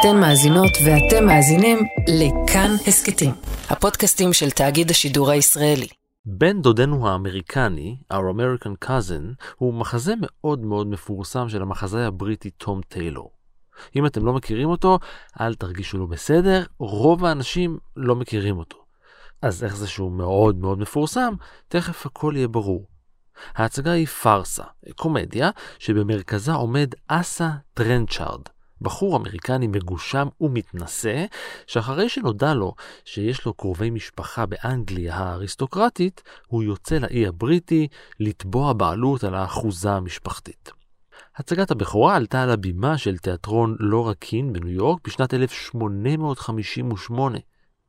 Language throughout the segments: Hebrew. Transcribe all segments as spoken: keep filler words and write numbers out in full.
אתן מאזינות ואתם מאזינים לכאן הסקטים, הפודקאסטים של תאגיד השידור הישראלי. בן דודנו האמריקני, Our American Cousin, הוא מחזה מאוד מאוד מפורסם של המחזאי הבריטי תום טיילור. אם אתם לא מכירים אותו, אל תרגישו לא בסדר, רוב האנשים לא מכירים אותו. אז איך זה שהוא מאוד מאוד מפורסם, תכף הכל יהיה ברור. ההצגה היא פרסה, קומדיה, שבמרכזה עומד אסה טרנצ'ארד, בחור אמריקני מגושם ומתנשא, שאחרי שנודע לו שיש לו קרובי משפחה באנגליה האריסטוקרטית, הוא יוצא לאי הבריטי לתבוע בעלות על האחוזה המשפחתית. הצגת הבכורה עלתה על הבימה של תיאטרון לורקין בניו יורק בשנת אלף שמונה מאות חמישים ושמונה.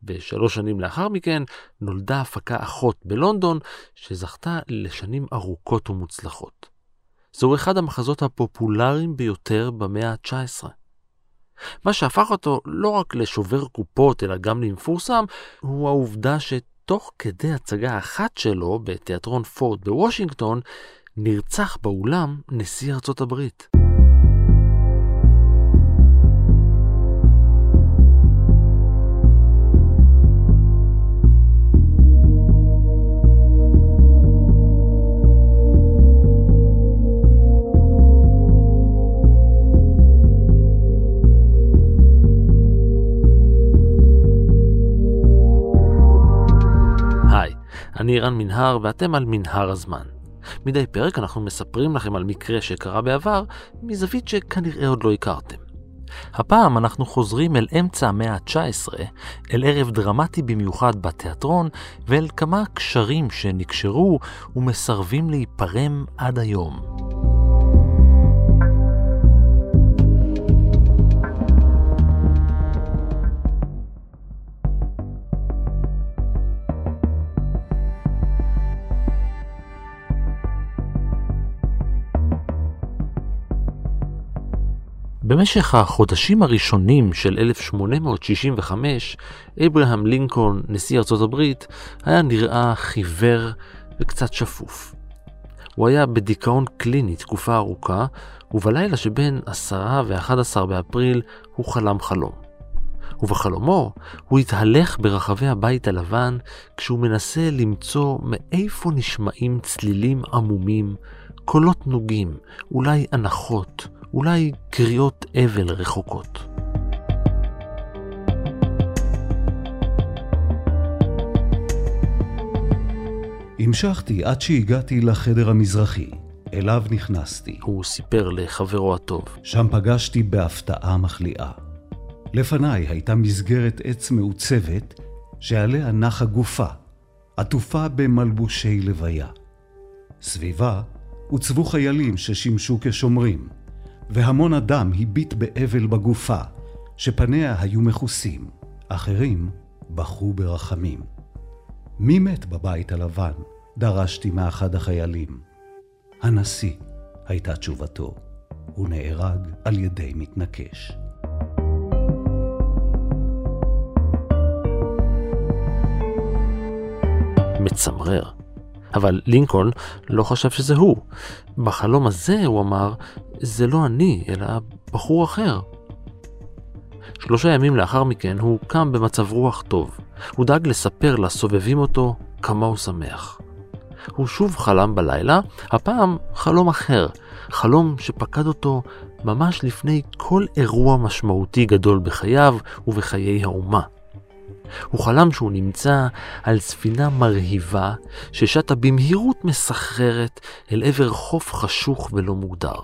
בשלוש שנים לאחר מכן נולדה הפקה אחות בלונדון שזכתה לשנים ארוכות ומוצלחות. זהו אחד המחזות הפופולריים ביותר במאה ה-תשע עשרה. מה שהפך אותו לא רק לשובר קופות אלא גם למפורסם, הוא העובדה שתוך כדי הצגה אחת שלו בתיאטרון פורד בוושינגטון, נרצח באולם נשיא ארצות הברית. אני ערן מינהר ואתם על מנהר הזמן. מדי פרק אנחנו מספרים לכם על מקרה שקרה בעבר מזווית שכנראה עוד לא הכרתם. הפעם אנחנו חוזרים אל אמצע המאה ה-תשע עשרה, אל ערב דרמטי במיוחד בתיאטרון ואל כמה קשרים שנקשרו ומסרבים להיפרם עד היום. במשך החודשים הראשונים של אלף שמונה מאות שישים וחמש, אברהם לינקון, נשיא ארצות הברית, היה נראה חיוור וקצת שפוף. הוא היה בדיכאון קליני תקופה ארוכה, ובלילה שבין עשרה ואחד עשר באפריל הוא חלם חלום. ובחלומו הוא התהלך ברחבי הבית הלבן כשהוא מנסה למצוא מאיפה נשמעים צלילים עמומים, קולות נוגים, אולי הנחות, אולי קריאות אבל רחוקות. המשכתי עד שהגעתי לחדר המזרחי, אליו נכנסתי. הוא סיפר לחברו הטוב. שם פגשתי בהפתעה מחליאה. לפניי הייתה מסגרת עץ מעוצבת שעליה נחה גופה, עטופה במלבושי לוויה. סביבה הוצבו חיילים ששימשו כשומרים. והמון אדם הביט באבל בגופה, שפניה היו מכוסים, אחרים בחו ברחמים. מי מת בבית הלבן? דרשתי מאחד החיילים. הנשיא, הייתה תשובתו. הוא נהרג על ידי מתנקש. מצמרר. אבל לינקולן לא חשב שזה הוא. בחלום הזה הוא אמר, זה לא אני, אלא בחור אחר. שלושה ימים לאחר מכן הוא קם במצב רוח טוב. הוא דאג לספר לסובבים אותו כמה הוא שמח. הוא שוב חלם בלילה, הפעם חלום אחר. חלום שפקד אותו ממש לפני כל אירוע משמעותי גדול בחייו ובחיי האומה. הוא חלם שהוא נמצא על ספינה מרהיבה ששטה במהירות מסחררת אל עבר חוף חשוך ולא מוגדר.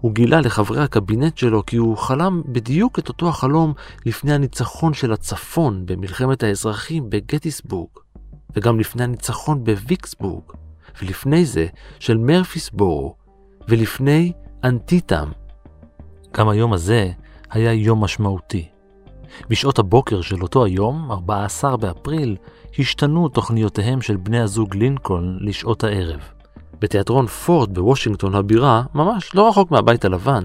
הוא גילה לחברי הקבינט שלו כי הוא חלם בדיוק את אותו החלום לפני הניצחון של הצפון במלחמת האזרחים בגטיסבורג, וגם לפני הניצחון בוויקסבורג, ולפני זה של מרפיסבורו, ולפני אנטיטם. גם היום הזה היה יום משמעותי. בשעות הבוקר של אותו היום, ארבעה עשר באפריל, השתנו תוכניותיהם של בני הזוג לינקולן לשעות הערב. בתיאטרון פורד בוושינגטון הבירה, ממש לא רחוק מהבית הלבן,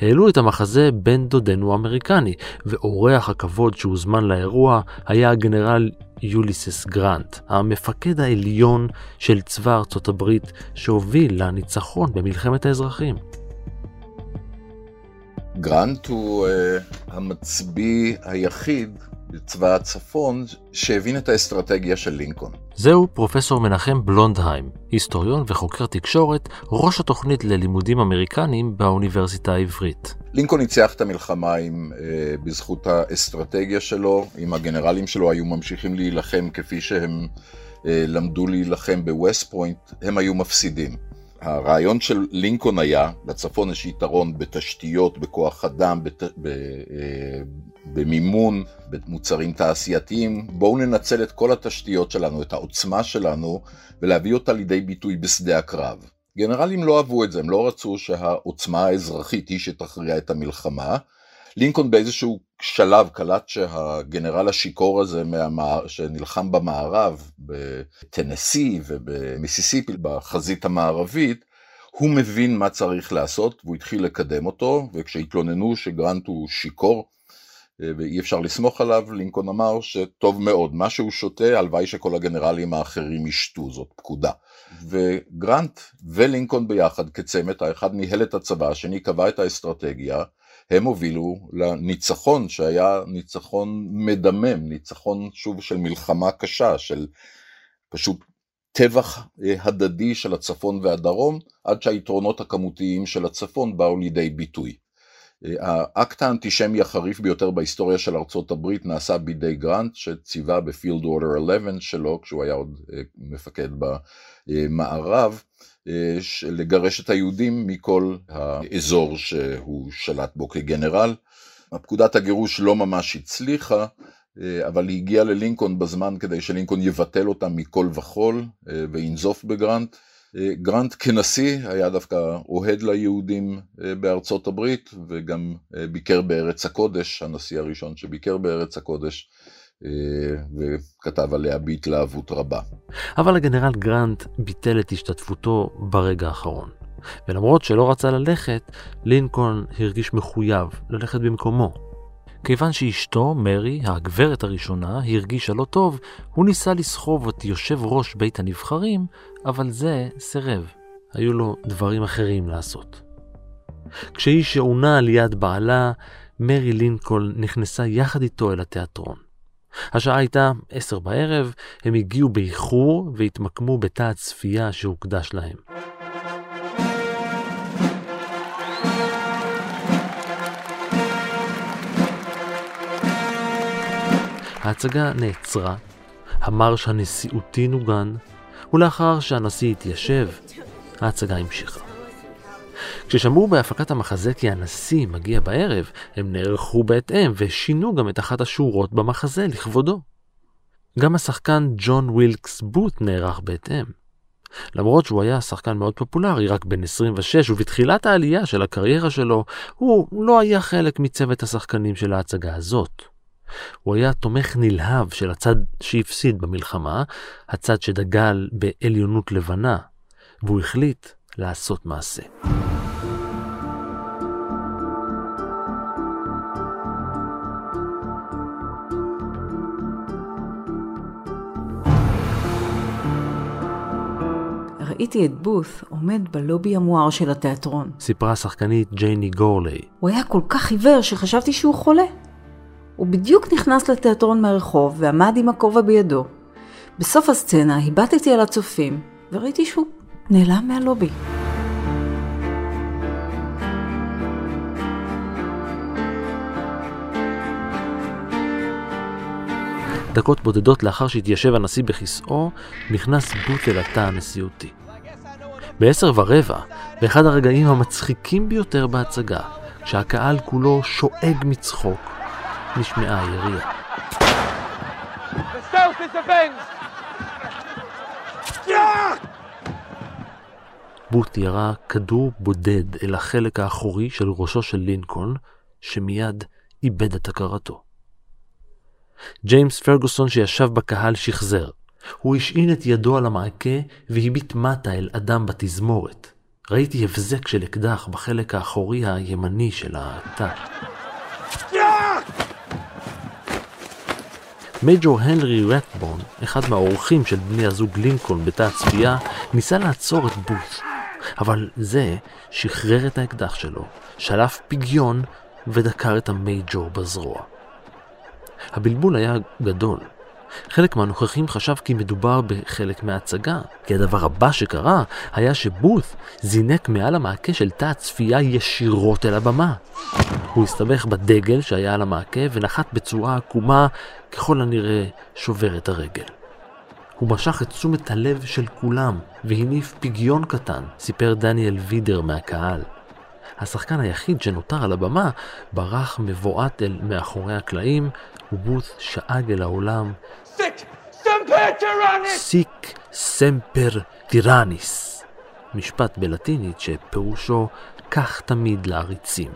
העלו את המחזה בן דודנו האמריקני, ואורח הכבוד שהוזמן לאירוע היה הגנרל יוליסס גרנט, המפקד העליון של צבא ארצות הברית שהוביל לניצחון במלחמת האזרחים. גרנט הוא uh, המצביא היחיד בצבא הצפון שהבין את האסטרטגיה של לינקון. זהו פרופסור מנחם בלונדהיים, היסטוריון וחוקר תקשורת, ראש התוכנית ללימודים אמריקניים באוניברסיטה העברית. לינקון ניצח את המלחמה עם, uh, בזכות האסטרטגיה שלו, אם הגנרלים שלו היו ממשיכים להילחם כפי שהם uh, למדו להילחם בווסט פוינט, הם היו מפסידים. הרעיון של לינקון היה, לצפון יש יתרון בתשתיות, בכוח אדם, בת, ב, במימון, במוצרים תעשייתיים. בואו ננצל את כל התשתיות שלנו, את העוצמה שלנו, ולהביא אותה לידי ביטוי בשדה הקרב. גנרלים לא אהבו את זה, הם לא רצו שהעוצמה האזרחית היא שתכריע את המלחמה. לינקון באיזשהו שלב קלט שהגנרל השיקור הזה מהמער, שנלחם במערב, בטנסי ובמיסיסיפי, בחזית המערבית, הוא מבין מה צריך לעשות והוא התחיל לקדם אותו, וכשהתלוננו שגרנט הוא שיקור ואי אפשר לסמוך עליו, לינקון אמר שטוב מאוד, מה שהוא שותה, הלוואי שכל הגנרלים האחרים ישתו, זאת פקודה. וגרנט ולינקון ביחד כצמת, האחד ניהל את הצבא, השני קבע את האסטרטגיה, הם הובילו לניצחון שהיה ניצחון מדמם, ניצחון שוב של מלחמה קשה, של פשוט טבח הדדי של הצפון והדרום, עד שהיתרונות הכמותיים של הצפון באו לידי ביטוי. האקט האנטישמי החריף ביותר בהיסטוריה של ארצות הברית נעשה בידי גרנט, שציווה בפילד אורדר אחת עשרה שלו, כשהוא היה עוד מפקד במערב, לגרש את היהודים מכל האזור שהוא שלט בו כגנרל. הפקודת הגירוש לא ממש הצליחה, אבל היא הגיעה ללינקון בזמן כדי שלינקון יבטל אותה מכל וכול וינזוף בגרנט. גרנט כנשיא היה דווקא אוהד ליהודים בארצות הברית, וגם ביקר בארץ הקודש, הנשיא הראשון שביקר בארץ הקודש, וכתב עליה בהתלהבות רבה. אבל הגנרל גרנט ביטל את השתתפותו ברגע האחרון, ולמרות שלא רצה ללכת, לינקון הרגיש מחויב ללכת במקומו. כיוון שאשתו, מרי, הגברת הראשונה, הרגישה לא טוב, הוא ניסה לסחוב את יושב ראש בית הנבחרים, אבל זה סירב. היו לו דברים אחרים לעשות. כשהיא שעונה על יד בעלה, מרי לינקון נכנסה יחד איתו אל התיאטרון. השעה הייתה עשר בערב, הם הגיעו באיחור והתמקמו בתא הצפייה שהוקדש להם. ההצגה נעצרה, המרש הנשיאותי נוגן, ולאחר שהנשיא התיישב, ההצגה המשיכה. כששמעו בהפקת המחזה כי הנשיא מגיע בערב, הם נערכו בהתאם ושינו גם את אחת השורות במחזה לכבודו. גם השחקן ג'ון ווילקס בוט נערך בהתאם. למרות שהוא היה שחקן מאוד פופולרי, רק בן עשרים ושש, ובתחילת העלייה של הקריירה שלו, הוא לא היה חלק מצוות השחקנים של ההצגה הזאת. הוא היה תומך נלהב של הצד שהפסיד במלחמה, הצד שדגל בעליונות לבנה, והוא החליט לעשות מעשה. ראיתי את בות' עומד בלובי המואר של התיאטרון, סיפרה השחקנית ג'ייני גורלי. הוא היה כל כך עיוור שחשבתי שהוא חולה. הוא בדיוק נכנס לתיאטרון מהרחוב ועמד עם הכובע בידו. בסוף הסצנה היבטתי על הצופים וראיתי שהוא נעלם מהלובי. דקות בודדות לאחר שהתיישב הנשיא בכיסאו, נכנס בוט אל התא הנשיאותי. בעשר ורבע, באחד הרגעים המצחיקים ביותר בהצגה, כשהקהל כולו שואג מצחוק, נשמעה הירייה. בוט ירה כדור בודד אל החלק האחורי של ראשו של לינקון, שמיד איבד את הכרתו. ג'יימס פרגוסון שישב בקהל שחזר. הוא השעין את ידו על המעקה והביט מטה אל אדם בתזמורת. ראיתי הבזק של אקדח בחלק האחורי הימני של התא. מייג'ור הנרי רתבון, אחד מהאורחים של בני הזוג לינקון בתא הצפייה, ניסה לעצור את בוט. אבל זה שחרר את האקדח שלו, שלף פיגיון ודקר את המייג'ור בזרוע. הבלבול היה גדול. חלק מהנוכחים חשב כי מדובר בחלק מההצגה, כי הדבר הבא שקרה היה שבות' זינק מעל המעקה של תא הצפייה ישירות אל הבמה. הוא הסתבך בדגל שהיה על המעקה ונחת בצורה עקומה, ככל הנראה שובר את הרגל. הוא משך את תשומת הלב של כולם והניף פיגיון קטן, סיפר דניאל וידר מהקהל. השחקן היחיד שנותר על הבמה ברח מבועת אל מאחורי הקלעים, ובות' שאג אל העולם, "סיק סמפר טירניס!" "סיק סמפר טירניס", משפט בלטינית שפירושו "כך תמיד לעריצים".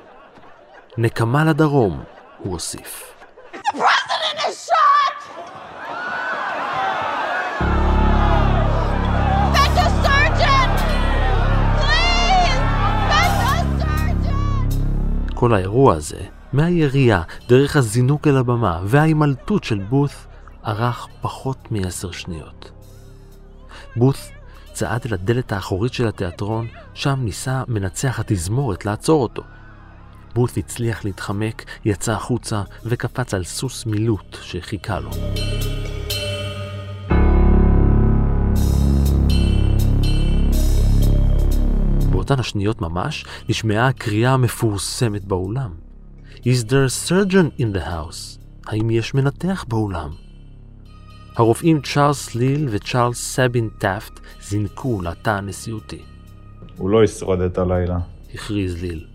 "נקמה לדרום", הוא הוסיף. "The president is shot!" כל האירוע הזה, מהירייה, דרך הזינוק אל הבמה וההימלטות של בות' ערך פחות מעשר שניות. בות' צעד אל הדלת האחורית של התיאטרון, שם ניסה מנצח התזמורת לעצור אותו. בות' הצליח להתחמק, יצא החוצה וקפץ על סוס מילוט שחיכה לו. באותן השניות ממש נשמעה הקריאה המפורסמת באולם. Is there a surgeon in the house? האם יש מנתח באולם? הרופאים צ'ארלס ליל וצ'ארלס סבין טאפט זינקו לתא הנשיאותי. הוא לא ישרוד את הלילה, הכריז ליל.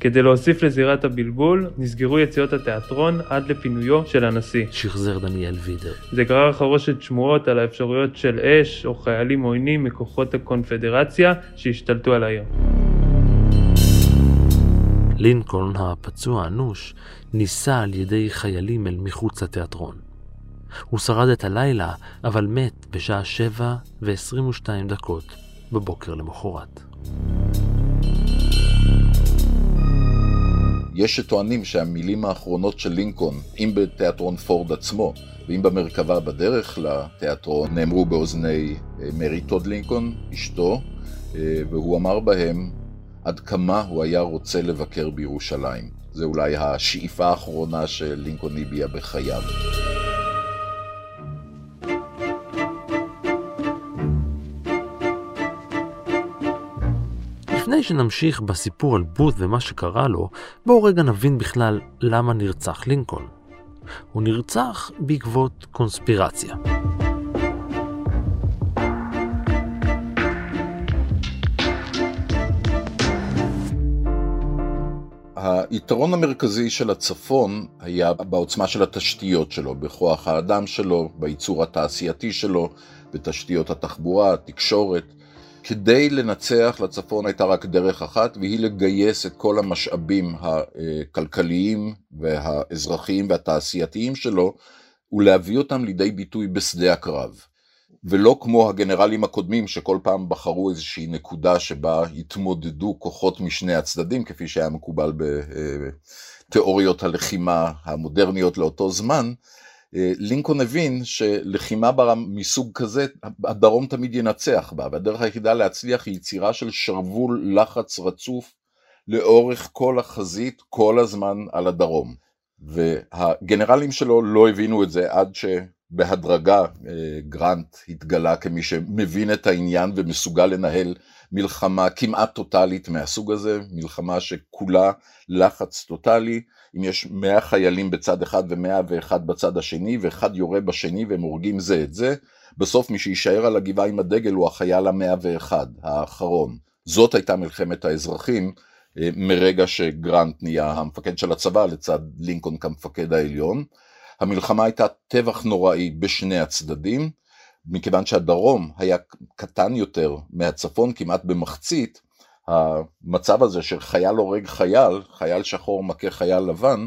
כדי להוסיף לזירת הבלבול, נסגרו יציאות התיאטרון עד לפינויו של הנשיא, שחזר דניאל וידר. זה גרר חרושת שמועות על האפשרויות של אש או חיילים עוינים מכוחות הקונפדרציה שהשתלטו על העיר. לינקולן הפצוע אנוש ניסה על ידי חיילים אל מחוץ לתיאטרון. הוא שרד את הלילה, אבל מת בשעה שבע ועשרים ושתיים דקות בבוקר למחרת. יש שטוענים שהמילים האחרונות של לינקולן, אם בתיאטרון פורד עצמו ואם במרכבה בדרך לתיאטרון, נאמרו באוזני מרי טוד לינקולן, אשתו, והוא אמר בהם עד כמה הוא היה רוצה לבקר בירושלים. זה אולי השאיפה האחרונה של לינקולן הביע בחייו. לפני שנמשיך בסיפור על בות' ומה שקרה לו, בואו רגע נבין בכלל למה נרצח לינקולן. הוא נרצח בעקבות קונספירציה. היתרון המרכזי של הצפון היה בעוצמה של התשתיות שלו, בכוח האדם שלו, בייצור התעשייתי שלו, בתשתיות התחבורה, התקשורת. כדי לנצח לצפון הייתה רק דרך אחת, והיא לגייס את כל המשאבים הכלכליים והאזרחיים והתעשייתיים שלו, ולהביא אותם לידי ביטוי בשדה הקרב. ולא כמו הגנרלים הקודמים שכל פעם בחרו איזושהי נקודה שבה התמודדו כוחות משני הצדדים, כפי שהיה מקובל בתיאוריות הלחימה המודרניות לאותו זמן. לינקולן הבין שלחימה מסוג כזה, הדרום תמיד ינצח בה, והדרך היחידה להצליח היא יצירה של שרבול לחץ רצוף לאורך כל החזית, כל הזמן על הדרום. והגנרלים שלו לא הבינו את זה עד שבהדרגה גרנט התגלה כמי שמבין את העניין ומסוגל לנהל מלחמה כמעט טוטלית מהסוג הזה, מלחמה שכולה לחץ טוטלי. אם יש מאה חיילים בצד אחד ו-מאה ואחד בצד השני, ואחד יורה בשני והם הורגים זה את זה, בסוף מי שישאר על הגבעה עם הדגל הוא החייל ה-מאה ואחד, האחרון. זאת הייתה מלחמת האזרחים, מרגע שגרנט נהיה המפקד של הצבא, לצד לינקולן כמפקד העליון. המלחמה הייתה טבח נוראי בשני הצדדים, מכיוון שהדרום היה קטן יותר מהצפון, כמעט במחצית. המצב הזה של חייל הורג חייל, חייל שחור מכה חייל לבן,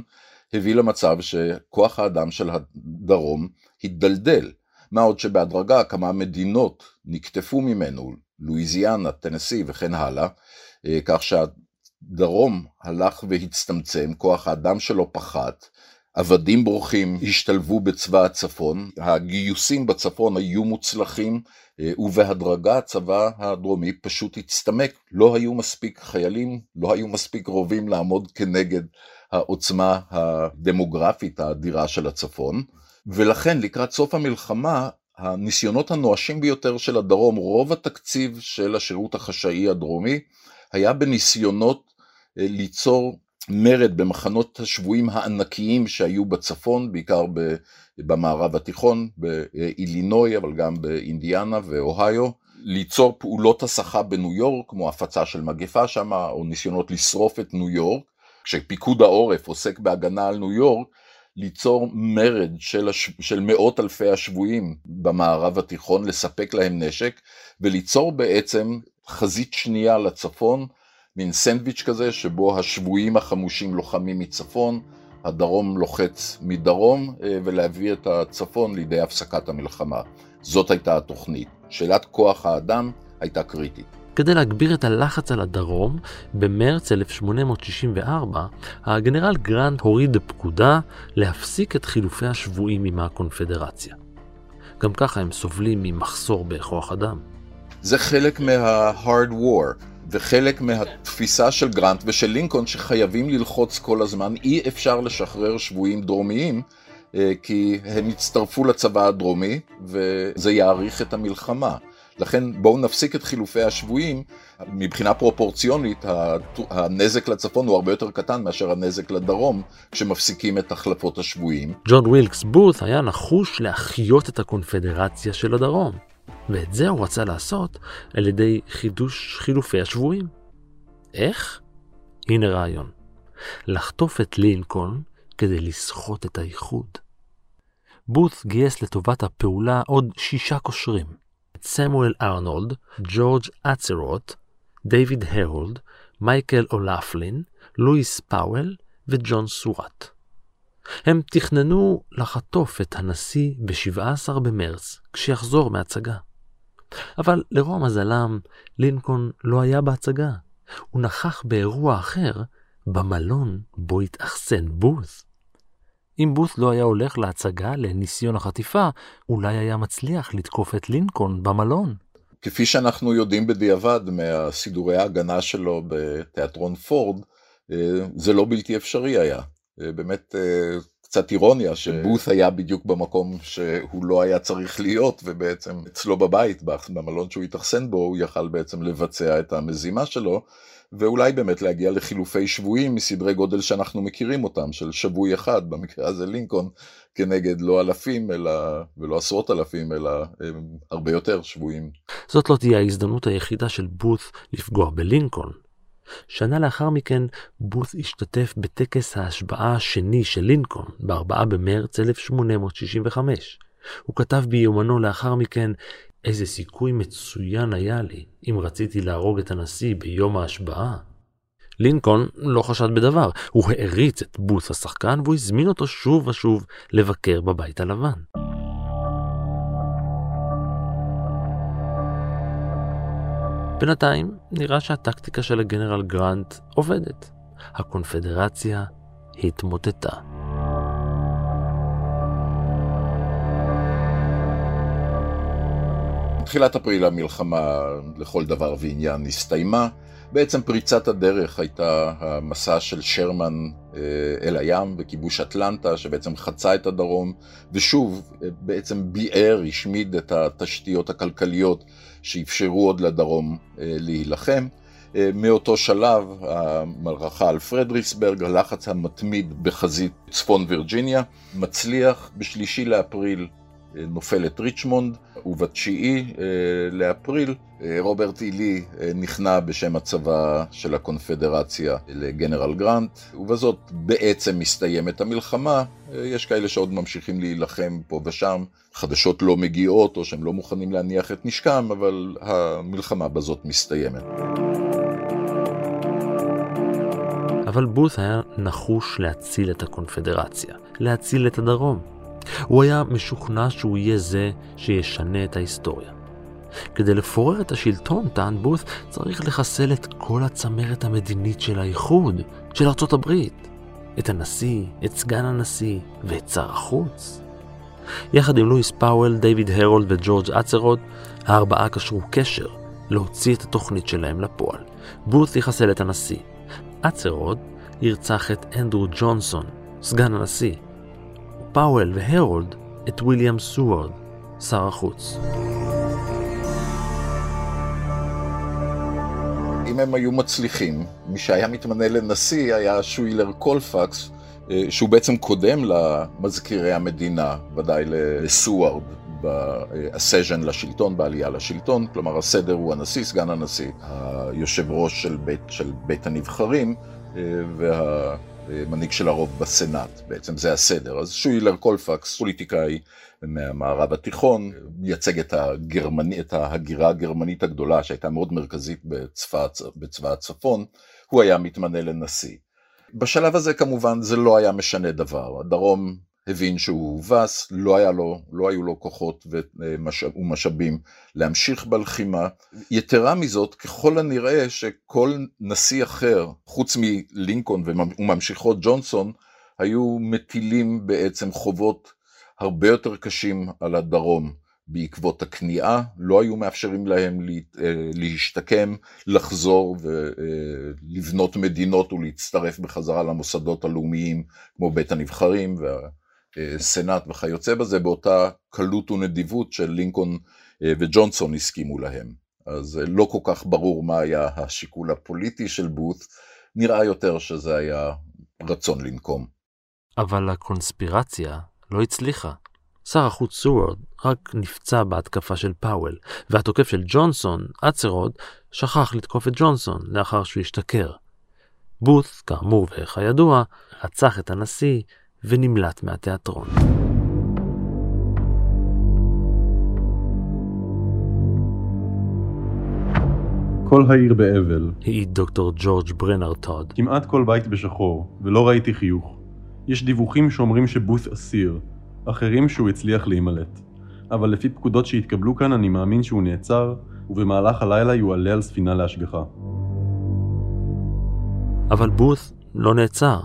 הביא למצב שכוח האדם של הדרום התדלדל. מה עוד שבהדרגה כמה מדינות נקטפו ממנו, לואיזיאנה, טנסי וכן הלאה, כך שהדרום הלך והצטמצם, כוח האדם שלו פחת, עבדים בורחים השתלבו בצבא הצפון, הגיוסים בצפון היו מוצלחים, ובהדרגה הצבא הדרומי פשוט הצטמק, לא היו מספיק חיילים, לא היו מספיק רובים לעמוד כנגד העוצמה הדמוגרפית האדירה של הצפון, ולכן לקראת סוף המלחמה, הניסיונות הנואשים ביותר של הדרום, רוב התקציב של השירות החשאי הדרומי, היה בניסיונות ליצור מרד במחנות השבויים הענקיים שהיו בצפון, בעיקר במערב התיכון, באילינוי, אבל גם באינדיאנה ואוהיו, ליצור פעולות הסחה בניו יורק, כמו הפצה של מגפה שם, או ניסיונות לשרוף את ניו יורק, כשפיקוד העורף עוסק בהגנה על ניו יורק, ליצור מרד של, הש... של מאות אלפי השבויים במערב התיכון, לספק להם נשק, וליצור בעצם חזית שנייה לצפון, מין סנדוויץ' כזה, שבו השבויים החמושים לוחמים מצפון, הדרום לוחץ מדרום, ולהביא את הצפון לידי הפסקת המלחמה. זאת הייתה התוכנית. שאלת כוח האדם הייתה קריטית. כדי להגביר את הלחץ על הדרום, במרץ אלף שמונה מאות שישים וארבע, הגנרל גרנט הוריד פקודה להפסיק את חילופי השבויים עם הקונפדרציה. גם ככה הם סובלים ממחסור בכוח אדם. זה חלק מה-hard war, וחלק מהתפיסה של גרנט ושל לינקון שחייבים ללחוץ כל הזמן, אי אפשר לשחרר שבויים דרומיים, כי הם יצטרפו לצבא הדרומי וזה יאריך את המלחמה. לכן בואו נפסיק את חילופי השבויים, מבחינה פרופורציונית הנזק לצפון הוא הרבה יותר קטן מאשר הנזק לדרום כשמפסיקים את החלפות השבויים. ג'ון ווילקס בות' היה נחוש להחיות את הקונפדרציה של הדרום. ואת זה הוא רצה לעשות על ידי חידוש חילופי השבויים. איך? הנה רעיון. לחטוף את לינקולן כדי לסחוט את האיחוד. בות' גייס לטובת הפעולה עוד שישה קושרים. סמואל ארנולד, ג'ורג' אצרוט, דיוויד הרולד, מייקל אולאפלין, לואיס פאוול וג'ון סוואט. הם תכננו לחטוף את הנשיא ב-שבעה עשר במרץ, כשיחזור מהצגה. אבל לרוע מזלם, לינקולן לא היה בהצגה. הוא נכח באירוע אחר, במלון בו התאכסן בות'. אם בות' לא היה הולך להצגה לניסיון החטיפה, אולי היה מצליח לתקוף את לינקולן במלון. כפי שאנחנו יודעים בדיעבד מהסידורי ההגנה שלו בתיאטרון פורד, זה לא בלתי אפשרי היה. באמת קצת אירוניה שבות' היה בדיוק במקום שהוא לא היה צריך להיות, ובעצם אצלו בבית, במלון שהוא התאכסן בו, הוא יכל בעצם לבצע את המזימה שלו, ואולי באמת להגיע לחילופי שבויים מסדרי גודל שאנחנו מכירים אותם, של שבוי אחד, במקרה הזה לינקולן, כנגד לא אלפים אלא, ולא עשרות אלפים, אלא הרבה יותר שבויים. זאת לא תהיה ההזדמנות היחידה של בות' לפגוע בלינקולן. שנה לאחר מכן, בות' השתתף בטקס ההשבעה השני של לינקולן, ב-ארבעה במרץ אלף שמונה מאות שישים וחמש. הוא כתב ביומנו לאחר מכן, איזה סיכוי מצוין היה לי אם רציתי להרוג את הנשיא ביום ההשבעה. לינקולן לא חשד בדבר, הוא העריץ את בות' השחקן והוא הזמין אותו שוב ושוב לבקר בבית הלבן. בינתיים נראה שהטקטיקה של הגנרל גרנט עובדת. הקונפדרציה התמוטטה. תחילת אפריל המלחמה לכל דבר ועניין הסתיימה. בעצם פריצת הדרך הייתה המסע של שרמן אל הים וכיבוש אטלנטה, שבעצם חצה את הדרום, ושוב בעצם ביער, השמיד את התשתיות הכלכליות שאפשרו עוד לדרום להילחם. מאותו שלב, המערכה על פרדריקסברג, הלחץ המתמיד בחזית צפון וירג'יניה, מצליח. בשלישי לאפריל נופלת ריצ'מונד, ובתשיעי לאפריל רוברט אי לי נכנע בשם הצבא של הקונפדרציה לגנרל גרנט, ובזאת בעצם מסתיימת המלחמה. יש כאלה שעוד ממשיכים להילחם פה ושם, חדשות לא מגיעות או שהם לא מוכנים להניח את נשקם, אבל המלחמה בזאת מסתיימת. אבל בות' היה נחוש להציל את הקונפדרציה, להציל את הדרום. הוא היה משוכנע שהוא יהיה זה שישנה את ההיסטוריה. כדי לפורר את השלטון, טען בות', צריך לחסל את כל הצמרת המדינית של האיחוד, של ארצות הברית. את הנשיא, את סגן הנשיא ואת שר החוץ. יחד עם לואיס פאוול, דיוויד הרולד וג'ורג' אצרוד, הארבעה קשרו קשר להוציא את התוכנית שלהם לפועל. בות' יחסל את הנשיא. אצרוד ירצח את אנדרו ג'ונסון, סגן הנשיא. פאוול והרולד את וויליאם סוארד, שר החוץ. אם הם היו מצליחים, מי שהיה מתמנה לנשיא היה שוילר קולפקס, שהוא בעצם קודם למזכירי המדינה, ודאי לסוארד, בסשן לשלטון, בעלייה לשלטון, כלומר הסדר הוא הנשיא, סגן הנשיא, היושב ראש של בית, של בית הנבחרים, והמנהיג של הרוב בסנאט, בעצם זה הסדר. אז שוילר קולפקס, פוליטיקאי מהמערב התיכון, מייצג את, הגרמני, את ההגירה הגרמנית הגדולה, שהייתה מאוד מרכזית בצבא, בצבא הצפון, הוא היה מתמנה לנשיא. בשלב הזה כמובן זה לא היה משנה דבר, הדרום הבין שהוא הובס, לא, היה לו, לא היו לו כוחות ומשאב, ומשאבים להמשיך בלחימה. יתרה מזאת, ככל הנראה שכל נשיא אחר, חוץ מלינקון וממשיכות ג'ונסון, היו מטילים בעצם חובות הרבה יותר קשים על הדרום בעקבות הכניעה, לא היו מאפשרים להם להשתקם, לחזור ולבנות מדינות ולהצטרף בחזרה למוסדות הלאומיים, כמו בית הנבחרים והסנאט וכיוצא בזה, באותה קלות ונדיבות של לינקון וג'ונסון הסכימו להם. אז לא כל כך ברור מה היה השיקול הפוליטי של בות', נראה יותר שזה היה רצון לנקום. אבל הקונספירציה לא הצליחה. שר החוץ סוארד רק נפצע בהתקפה של פאוול, והתוקף של ג'ונסון, אצרוד, שכח לתקוף את ג'ונסון לאחר שהוא השתכר. בות', כאמור וכידוע, רצח את הנשיא ונמלט מהתיאטרון. כל העיר באבל, העיד דוקטור ג'ורג' ברנר טוד. כמעט כל בית בשחור, ולא ראיתי חיוך. יש דיווחים שאומרים שבות' אסיר, אחרים שהוא הצליח להימלט. אבל לפי פקודות שהתקבלו כאן אני מאמין שהוא נעצר, ובמהלך הלילה יועלה על ספינה להשגחה. אבל בות' לא נעצר.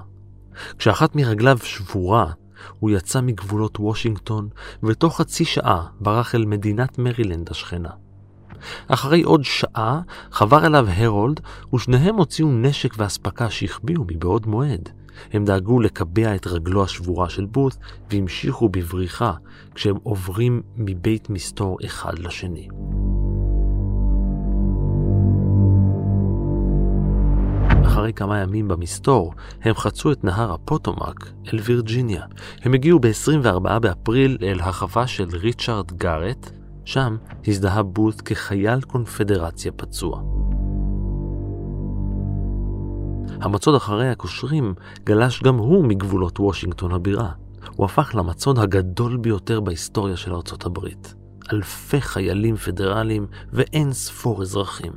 כשאחת מרגליו שבורה, הוא יצא מגבולות וושינגטון, ותוך חצי שעה ברח אל מדינת מרילנד השכנה. אחרי עוד שעה חבר אליו הרולד, ושניהם הוציאו נשק והספקה שהחביאו מבעוד מועד. הם דאגו לקבע את רגלו השבורה של בות' והמשיכו בבריחה כשהם עוברים מבית מסתור אחד לשני. אחרי כמה ימים במסתור הם חצו את נהר הפוטומק אל וירג'יניה. הם הגיעו ב-עשרים וארבעה באפריל אל החווה של ריצ'רד גארט, שם הזדהה בות' כחייל קונפדרציה פצוע. המצוד אחרי הקושרים גלש גם הוא מגבולות וושינגטון הבירה. הוא הפך למצוד הגדול ביותר בהיסטוריה של ארצות הברית. אלפי חיילים פדרליים ואין ספור אזרחים.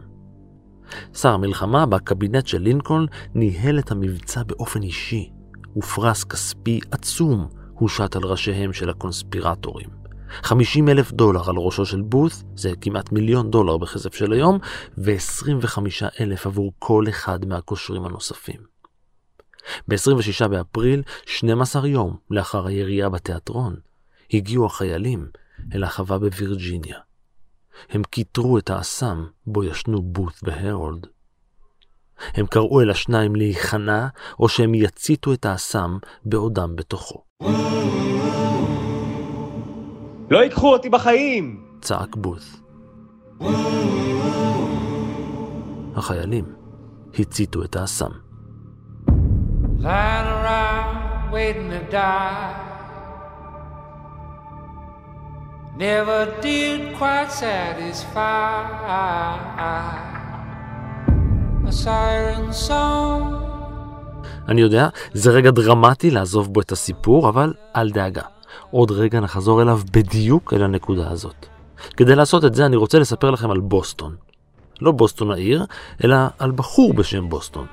שר המלחמה בקבינט של לינקולן ניהל את המבצע באופן אישי, ופרס כספי עצום הושת על ראשיהם של הקונספירטורים. חמישים אלף דולר על ראשו של בות', זה כמעט מיליון דולר בכסף של היום, ו-עשרים וחמישה אלף עבור כל אחד מהקושרים הנוספים. ב-עשרים ושישה באפריל, שנים עשר יום לאחר הירייה בתיאטרון, הגיעו החיילים אל החווה בווירג'יניה. הם כיתרו את האסם בו ישנו בות' והרולד. הם קראו אל השניים להיכנע, או שהם יציתו את האסם בעודם בתוכו. לא ייקחו אותי בחיים! צעק בות'. החיילים הציתו את האסם. Lying around waiting to die, never did quite satisfy, a siren song. אני יודע, זה רגע דרמטי לעזוב בו את הסיפור, אבל אל דאגה. עוד רגע נחזור אליו בדיוק אל הנקודה הזאת. כדי לעשות את זה אני רוצה לספר לכם על בוסטון. לא בוסטון העיר, אלא על בחור בשם בוסטון.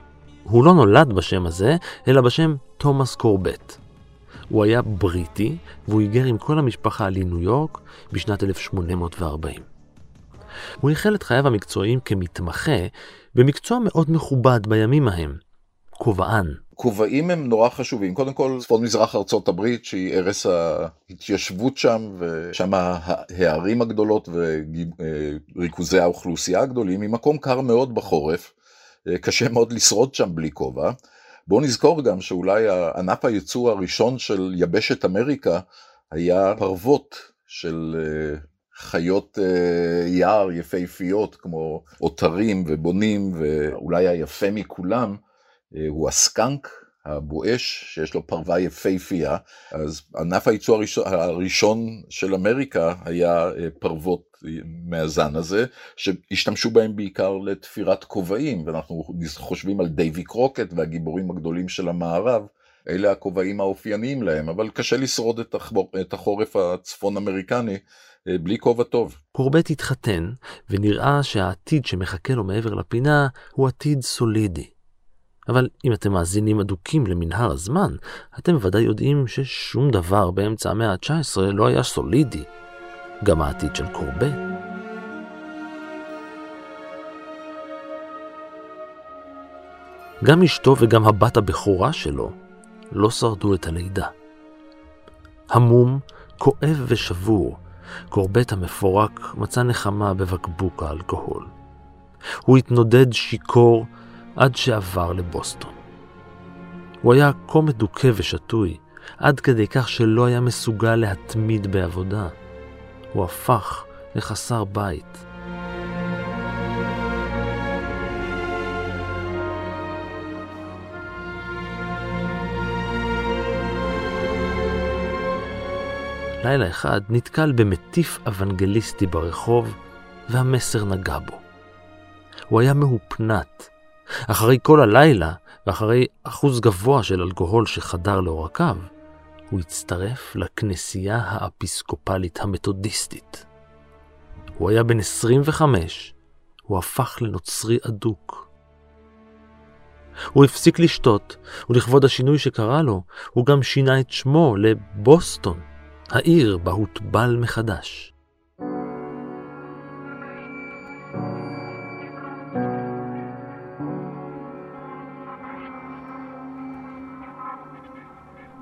הוא לא נולד בשם הזה, אלא בשם תומאס קורבט. הוא היה בריטי, והוא היגר עם כל המשפחה לניו יורק בשנת אלף שמונה מאות וארבעים. הוא החל את חייו המקצועיים כמתמחה במקצוע מאוד מכובד בימים ההם, כובען. כובעים הם נורא חשובים, קודם כל צפון מזרח ארצות הברית שהיא ערש ההתיישבות שם, ושם הערים הגדולות וריכוזי האוכלוסייה הגדולים, היא מקום קר מאוד בחורף, קשה מאוד לשרוד שם בלי כובע. בואו נזכור גם שאולי ענף הייצוא הראשון של יבשת אמריקה היה פרוות של חיות יער יפהפיות כמו עוטרים ובונים, ואולי היפה מכולם הוא הסקנק הבואש שיש לו פרווה יפהפייה. אז ענף הייצוא הראשון של אמריקה היה פרוות מהזן הזה, שהשתמשו בהם בעיקר לתפירת כובעים, ואנחנו חושבים על דייווי קרוקט והגיבורים הגדולים של המערב, אלה הכובעים האופייניים להם, אבל קשה לשרוד את, החבור, את החורף הצפון אמריקני בלי כובע טוב. קורבט התחתן, ונראה שהעתיד שמחכה לו מעבר לפינה הוא עתיד סולידי. אבל אם אתם מאזינים אדוקים למנהר הזמן, אתם ודאי יודעים ששום דבר באמצע המאה ה-תשע עשרה לא היה סולידי. גם העתיד של קורבט. גם אשתו וגם הבת הבכורה שלו לא שרדו את הלידה. המום, כואב ושבור, קורבט המפורק מצא נחמה בבקבוק האלכוהול. הוא התנודד שיקור עד שעבר לבוסטון. הוא היה כה מדוכא ושטוי, עד כדי כך שלא היה מסוגל להתמיד בעבודה. הוא הפך לחסר בית. לילה אחד נתקל במטיף אוונגליסטי ברחוב, והמסר נגע בו. הוא היה מהופנת. אחרי כל הלילה, ואחרי אחוז גבוה של אלכוהול שחדר לעורקיו, הוא הצטרף לכנסייה האפיסקופלית המתודיסטית. הוא היה בן עשרים וחמש, הוא הפך לנוצרי אדוק. הוא הפסיק לשתות, ולכבוד השינוי שקרה לו, הוא גם שינה את שמו לבוסטון, העיר בה הוטבל מחדש.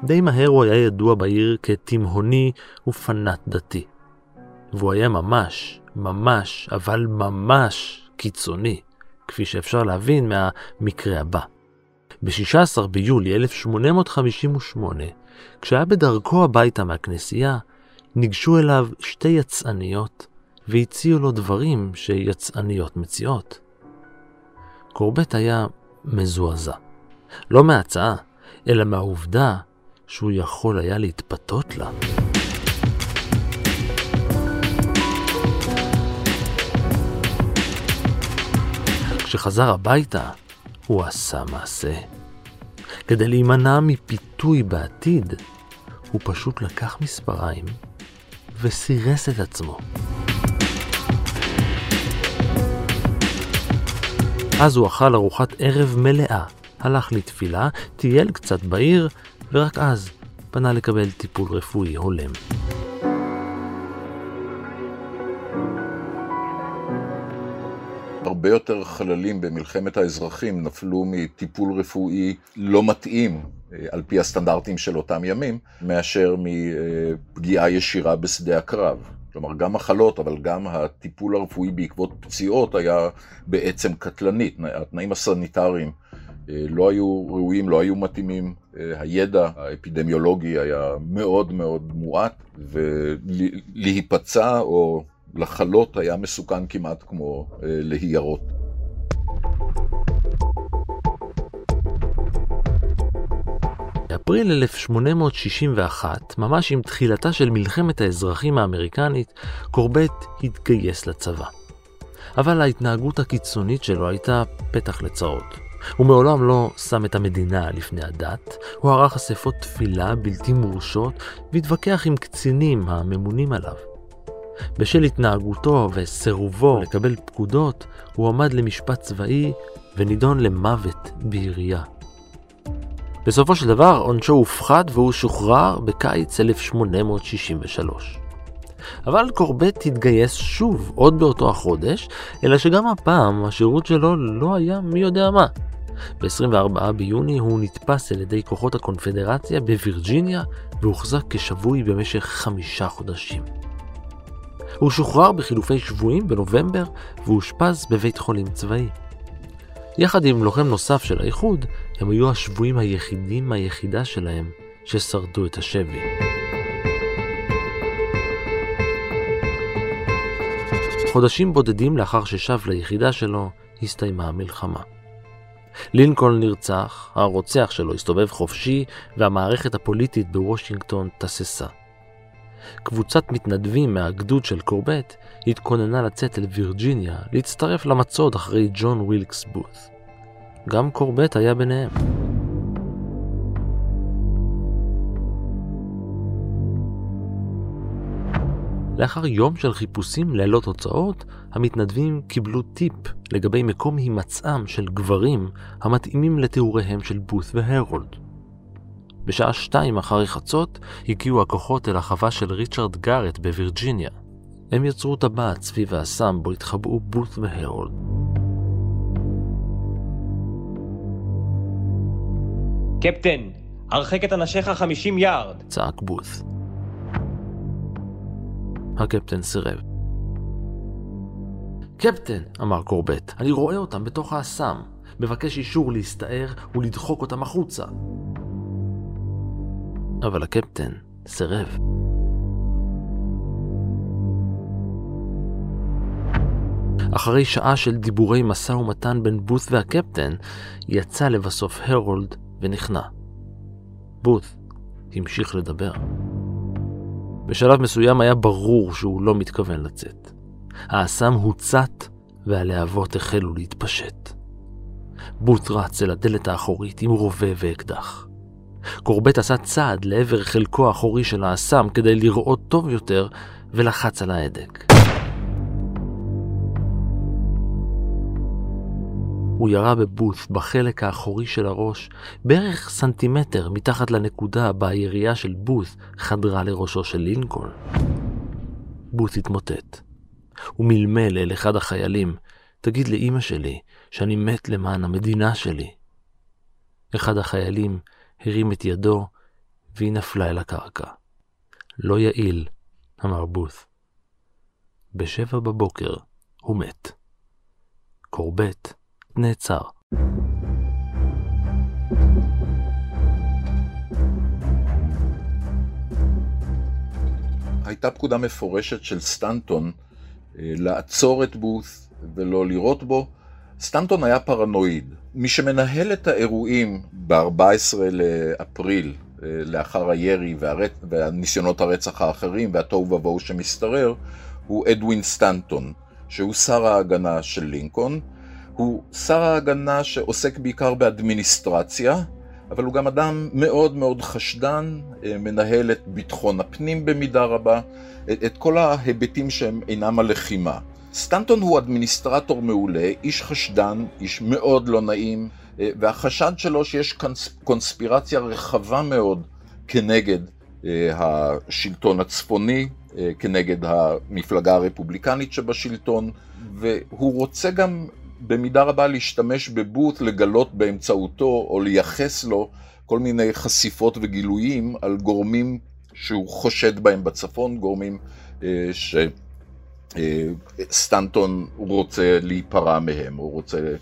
די מהר הוא היה ידוע בעיר כתימהוני ופנאט דתי. והוא היה ממש, ממש, אבל ממש קיצוני, כפי שאפשר להבין מהמקרה הבא. ב-שישה עשר ביולי אלף שמונה מאות חמישים ושמונה, כשהיה בדרכו הביתה מהכנסייה, ניגשו אליו שתי יצאניות והציעו לו דברים שיצאניות מציעות. קורבט היה מזועזע. לא מההצעה, אלא מהעובדה שהוא יכול היה להתפתות לה. כשחזר הביתה, הוא עשה מעשה. כדי להימנע מפיתוי בעתיד, הוא פשוט לקח מספריים וסירס את עצמו. אז הוא אכל ארוחת ערב מלאה, הלך לתפילה, טייל קצת בעיר, ורק אז פנה לקבל טיפול רפואי הולם. הרבה יותר חללים במלחמת האזרחים נפלו מטיפול רפואי לא מתאים, על פי הסטנדרטים של אותם ימים, מאשר מפגיעה ישירה בשדה הקרב. כלומר, גם מחלות, אבל גם הטיפול הרפואי בעקבות פציעות היה בעצם קטלנית. התנאים הסניטריים לא היו ראויים, לא היו מתאימים, הידע האפידמיולוגי היה מאוד מאוד מועט, ולהיפצע או לחלות היה מסוכן כמעט כמו להיערות. באפריל אלף שמונה מאות שישים ואחת, ממש עם תחילתה של מלחמת האזרחים האמריקנית, קורבט התגייס לצבא. אבל ההתנהגות הקיצונית שלו הייתה פתח לצרות. הוא מעולם לא שם את המדינה לפני הדת, הוא ערך אספות תפילה בלתי מורשות והתווכח עם קצינים הממונים עליו. בשל התנהגותו וסירובו לקבל פקודות, הוא עמד למשפט צבאי ונידון למוות בעירייה. בסופו של דבר עונשו הופחת והוא שוחרר בקיץ אלף שמונה מאות שישים ושלוש. אבל קורבט התגייס שוב עוד באותו החודש, אלא שגם הפעם השירות שלו לא היה מי יודע מה. ב-עשרים וארבעה ביוני הוא נתפס על ידי כוחות הקונפדרציה בווירג'יניה והוחזק כשבוי במשך חמישה חודשים. הוא שוחרר בחילופי שבויים בנובמבר והושפז בבית חולים צבאי. יחד עם לוחם נוסף של האיחוד, הם היו השבויים היחידים מהיחידה שלהם ששרדו את השבי. חודשים בודדים לאחר ששב ליחידה שלו, הסתיימה המלחמה. לינקולן נרצח, הרוצח שלו הסתובב חופשי, והמערכת הפוליטית בוושינגטון תססה. קבוצת מתנדבים מהגדוד של קורבט התכוננה לצאת אל וירג'יניה להצטרף למצוד אחרי ג'ון ווילקס בות'. גם קורבט היה ביניהם. לאחר יום של חיפושים ללא תוצאות, המתנדבים קיבלו טיפ לגבי מקום הימצאם של גברים המתאימים לתיאוריהם של בות' והרולד. בשעה שתיים אחרי חצות הגיעו הכוחות אל החווה של ריצ'רד גארט בווירג'יניה. הם יצרו טבעת סביב הסם בו התחבאו בות' והרולד. קפטן, הרחק את אנשיך חמישים יארד, צעק בות'. הקפטן סירב. קפטן, אמר קורבט, אני רואה אותם בתוך האסם. מבקש אישור להסתער ולדחוק אותם החוצה. אבל הקפטן סירב. אחרי שעה של דיבורי מסע ומתן בין בות' והקפטן, יצא לבסוף הרולד ונכנע. בות' המשיך לדבר. בשלב מסוים היה ברור שהוא לא מתכוון לצאת. האסם הוצת והלהבות החלו להתפשט. בות' רץ אל הדלת האחורית עם רובה ואקדח. קורבט עשה צעד לעבר חלקו האחורי של האסם כדי לראות טוב יותר ולחץ על ההדק. הוא ירה בבות' בחלק האחורי של הראש, בערך סנטימטר מתחת לנקודה בה הירייה של בות' חדרה לראשו של לינקולן. בות' התמוטט. הוא מלמל אל אחד החיילים, תגיד לאמא שלי שאני מת למען המדינה שלי. אחד החיילים הרים את ידו והיא נפלה אל הקרקע. לא יעיל, אמר בות'. בשבע בבוקר הוא מת. קורבט נעצר. הייתה פקודה מפורשת של סטנטון לעצור את בות' ולא לראות בו. סטנטון היה פרנואיד. מי שמנהל את האירועים ב-ארבעה עשר לאפריל לאחר הירי והניסיונות הרצח האחרים והתוהו ובוהו שמסתרר הוא אדווין סטנטון, שהוא שר ההגנה של לינקולן. הוא שר ההגנה שעוסק בעיקר באדמיניסטרציה, אבל הוא גם אדם מאוד מאוד חשדן, מנהל את ביטחון הפנים במידה רבה, את כל ההיבטים שהם אינם הלחימה. סטנטון הוא אדמיניסטרטור מעולה, איש חשדן, איש מאוד לא נעים, והחשד שלו שיש קונספירציה רחבה מאוד כנגד השלטון הצפוני, כנגד המפלגה הרפובליקנית שבשלטון, והוא רוצה גם במידה רבה להשתמש בבות' לגלות באמצעותו או לייחס לו כל מיני חשיפות וגילויים על גורמים שהוא חושד בהם בצפון, גורמים אה, שסטנטון אה, רוצה להיפרע מהם, הוא רוצה אה,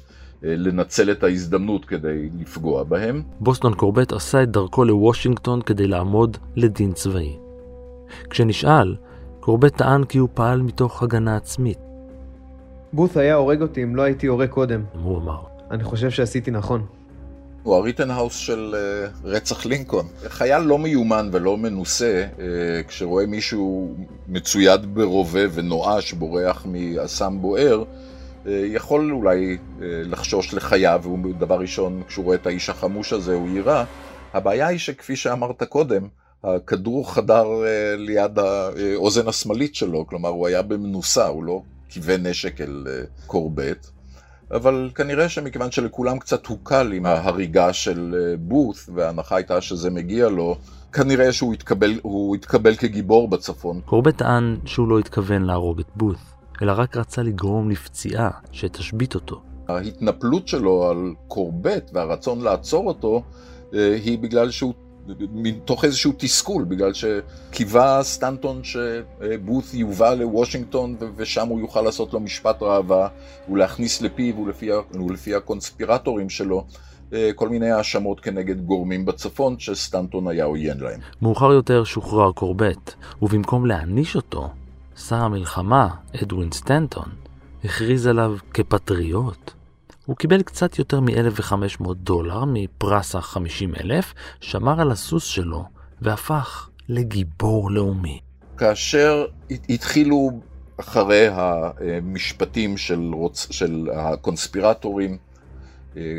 לנצל את ההזדמנות כדי לפגוע בהם. בוסטון קורבט עשה את דרכו לוושינגטון כדי לעמוד לדין צבאי. כשנשאל, קורבט טען כי הוא פעל מתוך הגנה עצמית. בות' היה הורג אותי אם לא הייתי הורג קודם. הוא אמר. אני חושב שעשיתי נכון. הוא הריטנהאוס של uh, רצח לינקולן. חייל לא מיומן ולא מנוסה, uh, כשרואה מישהו מצויד ברובה ונואש בורח מאסם בוער, uh, יכול אולי uh, לחשוש לחייו, והוא דבר ראשון, כשהוא רואה את האיש החמוש הזה, הוא יירא. הבעיה היא שכפי שאמרת קודם, הכדור חדר uh, ליד האוזן השמאלית שלו, כלומר הוא היה במנוסה, הוא לא כיוון נשק אל קורבט, אבל כנראה שמכיוון שלכולם קצת הוקל עם ההריגה של בות' וההנחה הייתה שזה מגיע לו, כנראה שהוא התקבל, הוא התקבל כגיבור בצפון. קורבט טען שהוא לא התכוון להרוג את בות', אלא רק רצה לגרום לפציעה שתשבית אותו. ההתנפלות שלו על קורבט והרצון לעצור אותו היא בגלל שהוא מתוך איזשהו תסכול, בגלל שקיווה סטנטון שבוץ יובא לוושינגטון ושם הוא יוכל לעשות לו משפט ראווה ולהכניס לפיו ולפי הקונספירטורים שלו כל מיני האשמות כנגד גורמים בצפון שסטנטון היה עוין להם. מאוחר יותר שוחרר קורבט, ובמקום להעניש אותו, שר המלחמה, אדווין סטנטון, הכריז עליו כפטריוט. הוא קיבל קצת יותר מ-אלף וחמש מאות דולר מפרס ה-חמישים אלף, שמר על הסוס שלו והפך לגיבור לאומי. כאשר התחילו אחרי המשפטים של, רוצ... של הקונספירטורים,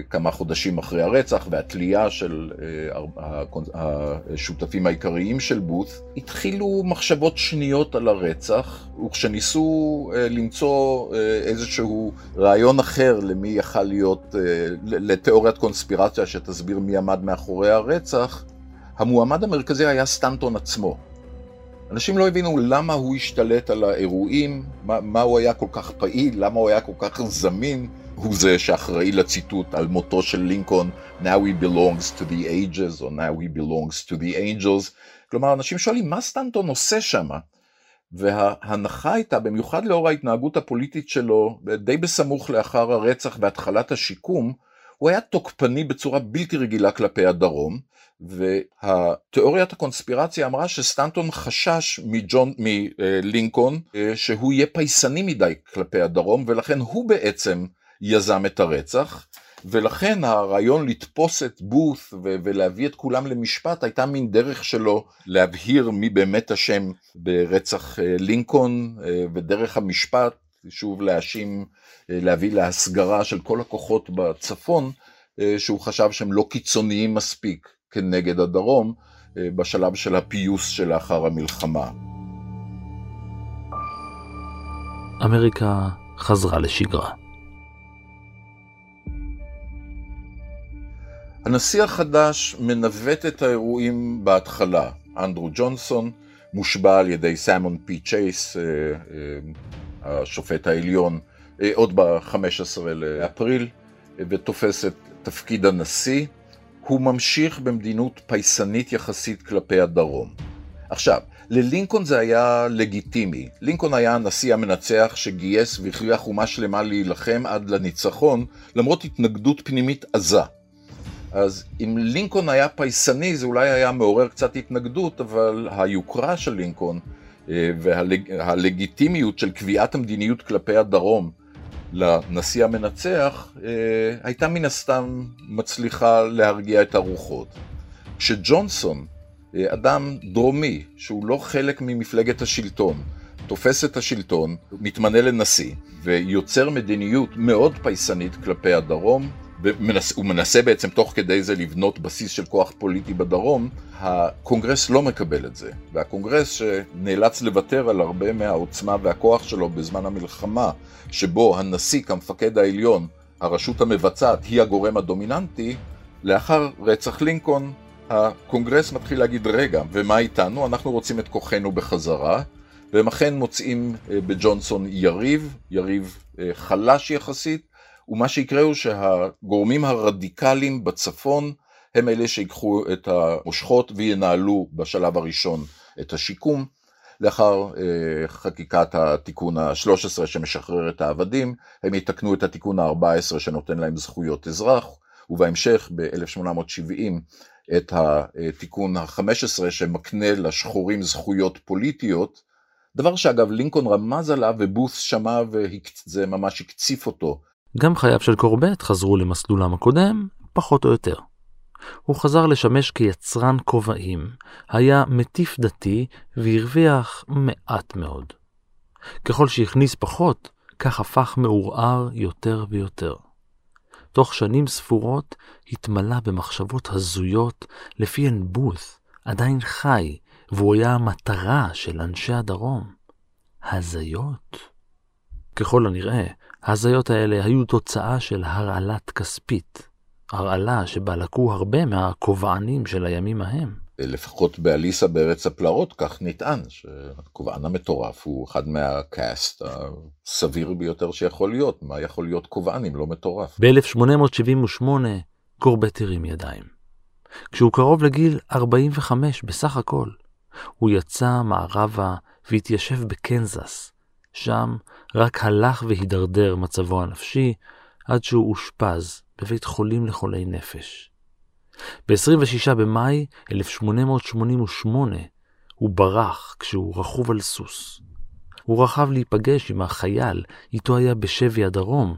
כמה חודשים אחרי הרצח והתלייה של השותפים העיקריים של בוץ, התחילו מחשבות שניות על הרצח, וכשניסו למצוא איזשהו רעיון אחר למי יכל להיות, לתיאוריית קונספירציה שתסביר מי עמד מאחורי הרצח, המועמד המרכזי היה סטנטון עצמו. אנשים לא הבינו למה הוא השתלט על האירועים, מה, מה הוא היה כל כך פעיל, למה הוא היה כל כך זמין. הוא זה שאחראי לציטוט על מותו של לינקון, now he belongs to the ages, or now he belongs to the angels. כלומר, אנשים שואלים, מה סטנטון עושה שם? וההנחה הייתה, במיוחד לאור ההתנהגות הפוליטית שלו, די בסמוך לאחר הרצח והתחלת השיקום, הוא היה תוקפני בצורה בלתי רגילה כלפי הדרום, והתיאוריית הקונספירציה אמרה שסטנטון חשש מג'ון, מלינקון, שהוא יהיה פייסני מדי כלפי הדרום, ולכן הוא בעצם יזם את הרצח, ולכן הרעיון לתפוס את בוץ ו- ולהביא את כולם למשפט, הייתה מין דרך שלו להבהיר מי באמת השם ברצח לינקון, ודרך המשפט, שוב להאשים, להביא להסגרה של כל הכוחות בצפון, שהוא חשב שהם לא קיצוניים מספיק כנגד הדרום, בשלב של הפיוס שלאחר המלחמה. אמריקה חזרה לשגרה. הנשיא החדש מנווט את האירועים בהתחלה. אנדרו ג'ונסון מושבע על ידי סיימון פי צ'ייס, השופט העליון, עוד ב-חמישה עשר לאפריל, ותופס את תפקיד הנשיא. הוא ממשיך במדינות פייסנית יחסית כלפי הדרום. עכשיו, ללינקון זה היה לגיטימי. לינקון היה הנשיא המנצח שגייס והכריח אומה שלמה להילחם עד לניצחון, למרות התנגדות פנימית עזה. אז אם לינקון היה פייסני, זה אולי היה מעורר קצת התנגדות, אבל היוקרה של לינקון והלגיטימיות של קביעת המדיניות כלפי הדרום לנשיא המנצח, הייתה מן הסתם מצליחה להרגיע את הרוחות. כשג'ונסון, אדם דרומי, שהוא לא חלק ממפלגת השלטון, תופס את השלטון, מתמנה לנשיא, ויוצר מדיניות מאוד פייסנית כלפי הדרום, הוא מנסה בעצם תוך כדי זה לבנות בסיס של כוח פוליטי בדרום, הקונגרס לא מקבל את זה. והקונגרס שנאלץ לוותר על הרבה מהעוצמה והכוח שלו בזמן המלחמה, שבו הנשיא כמפקד העליון, הרשות המבצעת, היא הגורם הדומיננטי, לאחר רצח לינקון, הקונגרס מתחיל להגיד, רגע, ומה איתנו? אנחנו רוצים את כוחנו בחזרה, והם אכן מוצאים בג'ונסון יריב, יריב חלש יחסית, ומה שיקרה הוא שהגורמים הרדיקליים בצפון הם אלה שיקחו את המושכות וינהלו בשלב הראשון את השיקום. לאחר אה, חקיקת התיקון ה-שלוש עשרה שמשחרר את העבדים, הם יתקנו את התיקון ה-ארבע עשרה שנותן להם זכויות אזרח, ובהמשך ב-אלף שמונה מאות שבעים את התיקון ה-חמש עשרה שמקנה לשחורים זכויות פוליטיות, דבר שאגב לינקון רמז עליו ובוס שמע וזה ממש הקציף אותו. גם חייו של קורבט חזרו למסלולם הקודם, פחות או יותר. הוא חזר לשמש כיצרן כובעים, היה מטיף דתי והרוויח מעט מאוד. ככל שהכניס פחות, כך הפך מעורער יותר ויותר. תוך שנים ספורות התמלא במחשבות הזויות, לפיהן בוץ עדיין חי, והוא היה המטרה של אנשי הדרום. הזיות. ככל הנראה, ההזיות האלה היו תוצאה של הרעלת כספית, הרעלה שבה לקו הרבה מהקובענים של הימים ההם. לפחות באליסה בארץ הפלאות, כך נטען, שהקובען המטורף הוא אחד מהקאסט הסביר ביותר שיכול להיות. מה יכול להיות קובען אם לא מטורף? ב-אלף שמונה מאות שבעים ושמונה קורבט הרים ידיים. כשהוא קרוב לגיל ארבעים וחמש בסך הכל, הוא יצא מערבה והתיישב בקנזס. שם רק הלך והידרדר מצבו הנפשי, עד שהוא אושפז בבית חולים לחולי נפש. ב-עשרים ושישה במאי אלף שמונה מאות שמונים ושמונה הוא ברח כשהוא רכוב על סוס. הוא רכב להיפגש עם החייל, איתו היה בשבי הדרום,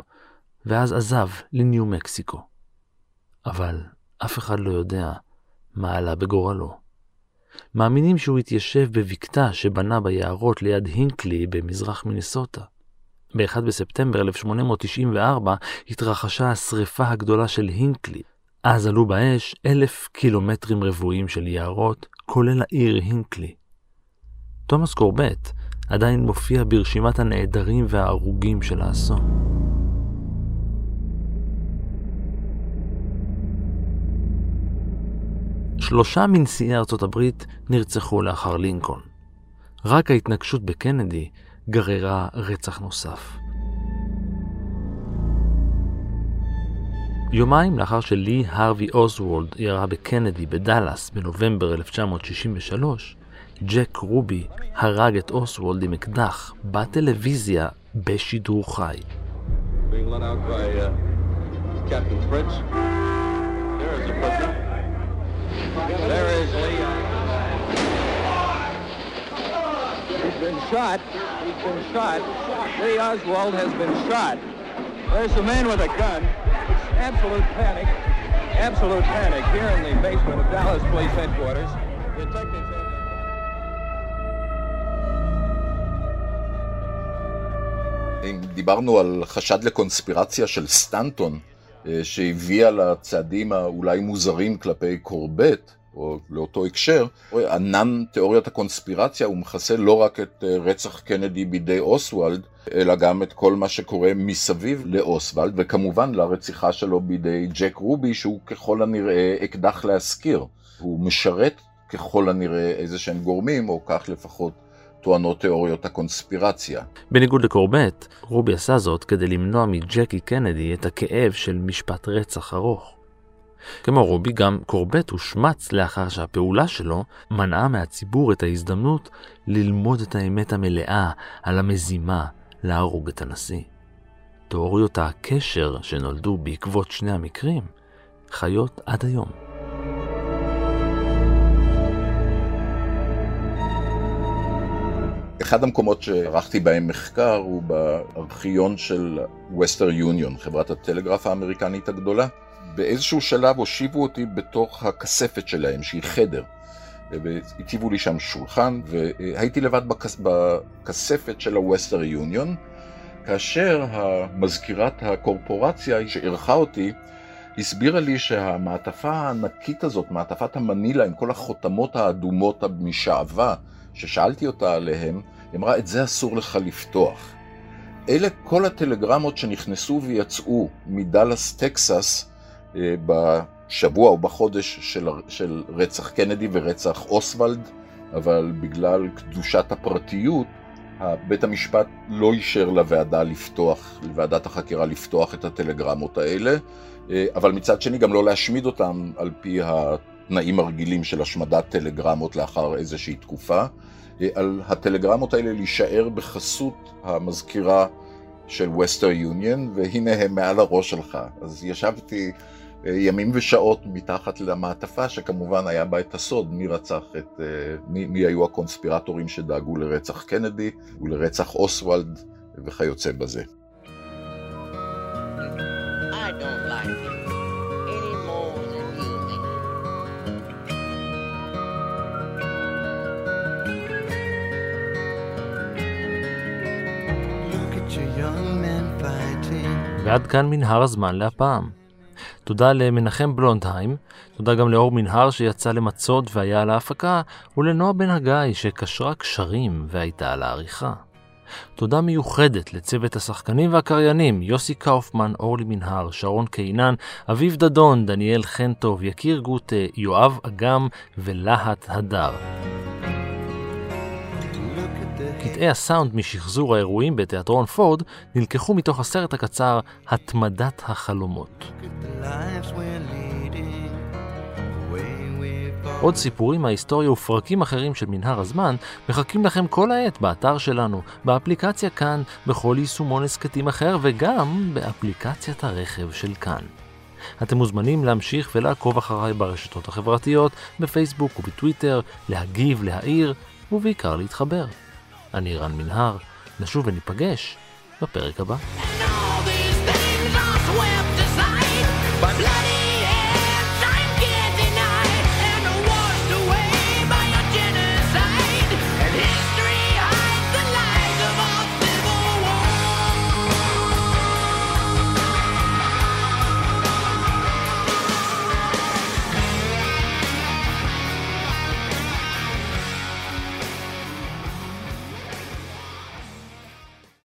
ואז עזב לניו מקסיקו. אבל אף אחד לא יודע מה עלה בגורלו. מאמינים שהוא התיישב בבקתה שבנה ביערות ליד הינקלי במזרח מינסוטה. ב-אחד בספטמבר אלף שמונה מאות תשעים וארבע התרחשה השריפה הגדולה של הינקלי. אז עלו באש אלף קילומטרים רבועים של יערות, כולל העיר הינקלי. תומאס קורבט עדיין מופיע ברשימת הנעדרים וההרוגים של האסון. שלושה מנשיאי ארצות הברית נרצחו לאחר לינקון. רק ההתנגשות בקנדי גררה רצח נוסף. יומיים לאחר שלי הרווי אוסוולד ירה בקנדי בדלס בנובמבר אלף תשע מאות שישים ושלוש, ג'ק רובי הרג את אוסוולד עם אקדח בטלוויזיה בשידור חי. Being let out by uh, Captain Fritz. There is a person. There is Lee. He's been shot. He's been shot. Lee Oswald has been shot. There's a man with a gun. Absolute panic. Absolute panic here in the basement of Dallas Police Headquarters. Detectives have... אם דיברנו על חשד לקונספירציה של סטנטון, שהביאה לצעדים האולי מוזרים כלפי קורבט, או לאותו הקשר, ענן תיאוריית הקונספירציה הוא מחסה לא רק את רצח קנדי בידי אוסוולד, אלא גם את כל מה שקורה מסביב לאוסוולד, וכמובן לרציחה שלו בידי ג'ק רובי, שהוא ככל הנראה אקדח להזכיר. הוא משרת ככל הנראה איזה שהם גורמים, או כך לפחות טוענות תיאוריות הקונספירציה. בניגוד לקורבט, רובי עשה זאת כדי למנוע מג'קי קנדי את הכאב של משפט רצח ארוך. כמו רובי, גם קורבט הושמץ לאחר שהפעולה שלו מנעה מהציבור את ההזדמנות ללמוד את האמת המלאה על המזימה להרוג את הנשיא. תיאוריות הקשר שנולדו בעקבות שני המקרים חיות עד היום. אחד המקומות שערכתי בהם מחקר הוא בארכיון של Western Union, חברת הטלגרף האמריקנית הגדולה. באיזשהו שלב הושיבו אותי בתוך הכספת שלהם, שהיא חדר. והציבו לי שם שולחן, והייתי לבד בכספת של ה-Western Union, כאשר המזכירת הקורפורציה שערכה אותי, הסבירה לי שהמעטפה הענקית הזאת, מעטפת המנילה עם כל החותמות האדומות משעבה, ששאלתי אותה עליהם, היא אמרה, את זה אסור לך לפתוח. אלה כל הטלגרמות שנכנסו ויצאו מדלס, טקסס, בשבוע או בחודש של, של רצח קנדי ורצח אוסוולד, אבל בגלל קדושת הפרטיות, בית המשפט לא אישר לוועדה לפתוח, לוועדת החקירה לפתוח את הטלגרמות האלה, אבל מצד שני גם לא להשמיד אותם על פי התלגרמות, תנאים הרגילים של השמדת טלגרמות לאחר איזושהי תקופה, על הטלגרמות האלה להישאר בחסות המזכירה של Western Union, והנה הם מעל הראש שלך. אז ישבתי ימים ושעות מתחת למעטפה, שכמובן היה בה את הסוד, מי רצח את, מי, מי היו הקונספירטורים שדאגו לרצח קנדי ולרצח אוסוולד וכיוצא בזה. I don't like it. ועד כאן מנהר הזמן להפעם. תודה למנחם בלונדהיים, תודה גם לאור מנהר שיצא למצוד והיה על ההפקה, ולנועה בן הגיא שקשרה קשרים והייתה על העריכה. תודה מיוחדת לצוות השחקנים והקריינים, יוסי קאופמן, אורלי מנהר, שרון קינן, אביב דדון, דניאל חנטוב, יקיר גוטה, יואב אגם ולהט הדר. קטעי הסאונד משחזור האירועים בתיאטרון פורד נלקחו מתוך הסרט הקצר התמדת החלומות. עוד סיפורים מההיסטוריה ופרקים אחרים של מנהר הזמן מחכים לכם כל העת באתר שלנו, באפליקציה כאן, בכל יישומון הסכתים אחר וגם באפליקציית הרכב של כאן. אתם מוזמנים להמשיך ולעקוב אחריי ברשתות החברתיות, בפייסבוק ובטוויטר, להגיב, להעיר ובעיקר להתחבר. אני ערן מינהר, נשוב וניפגש בפרק הבא.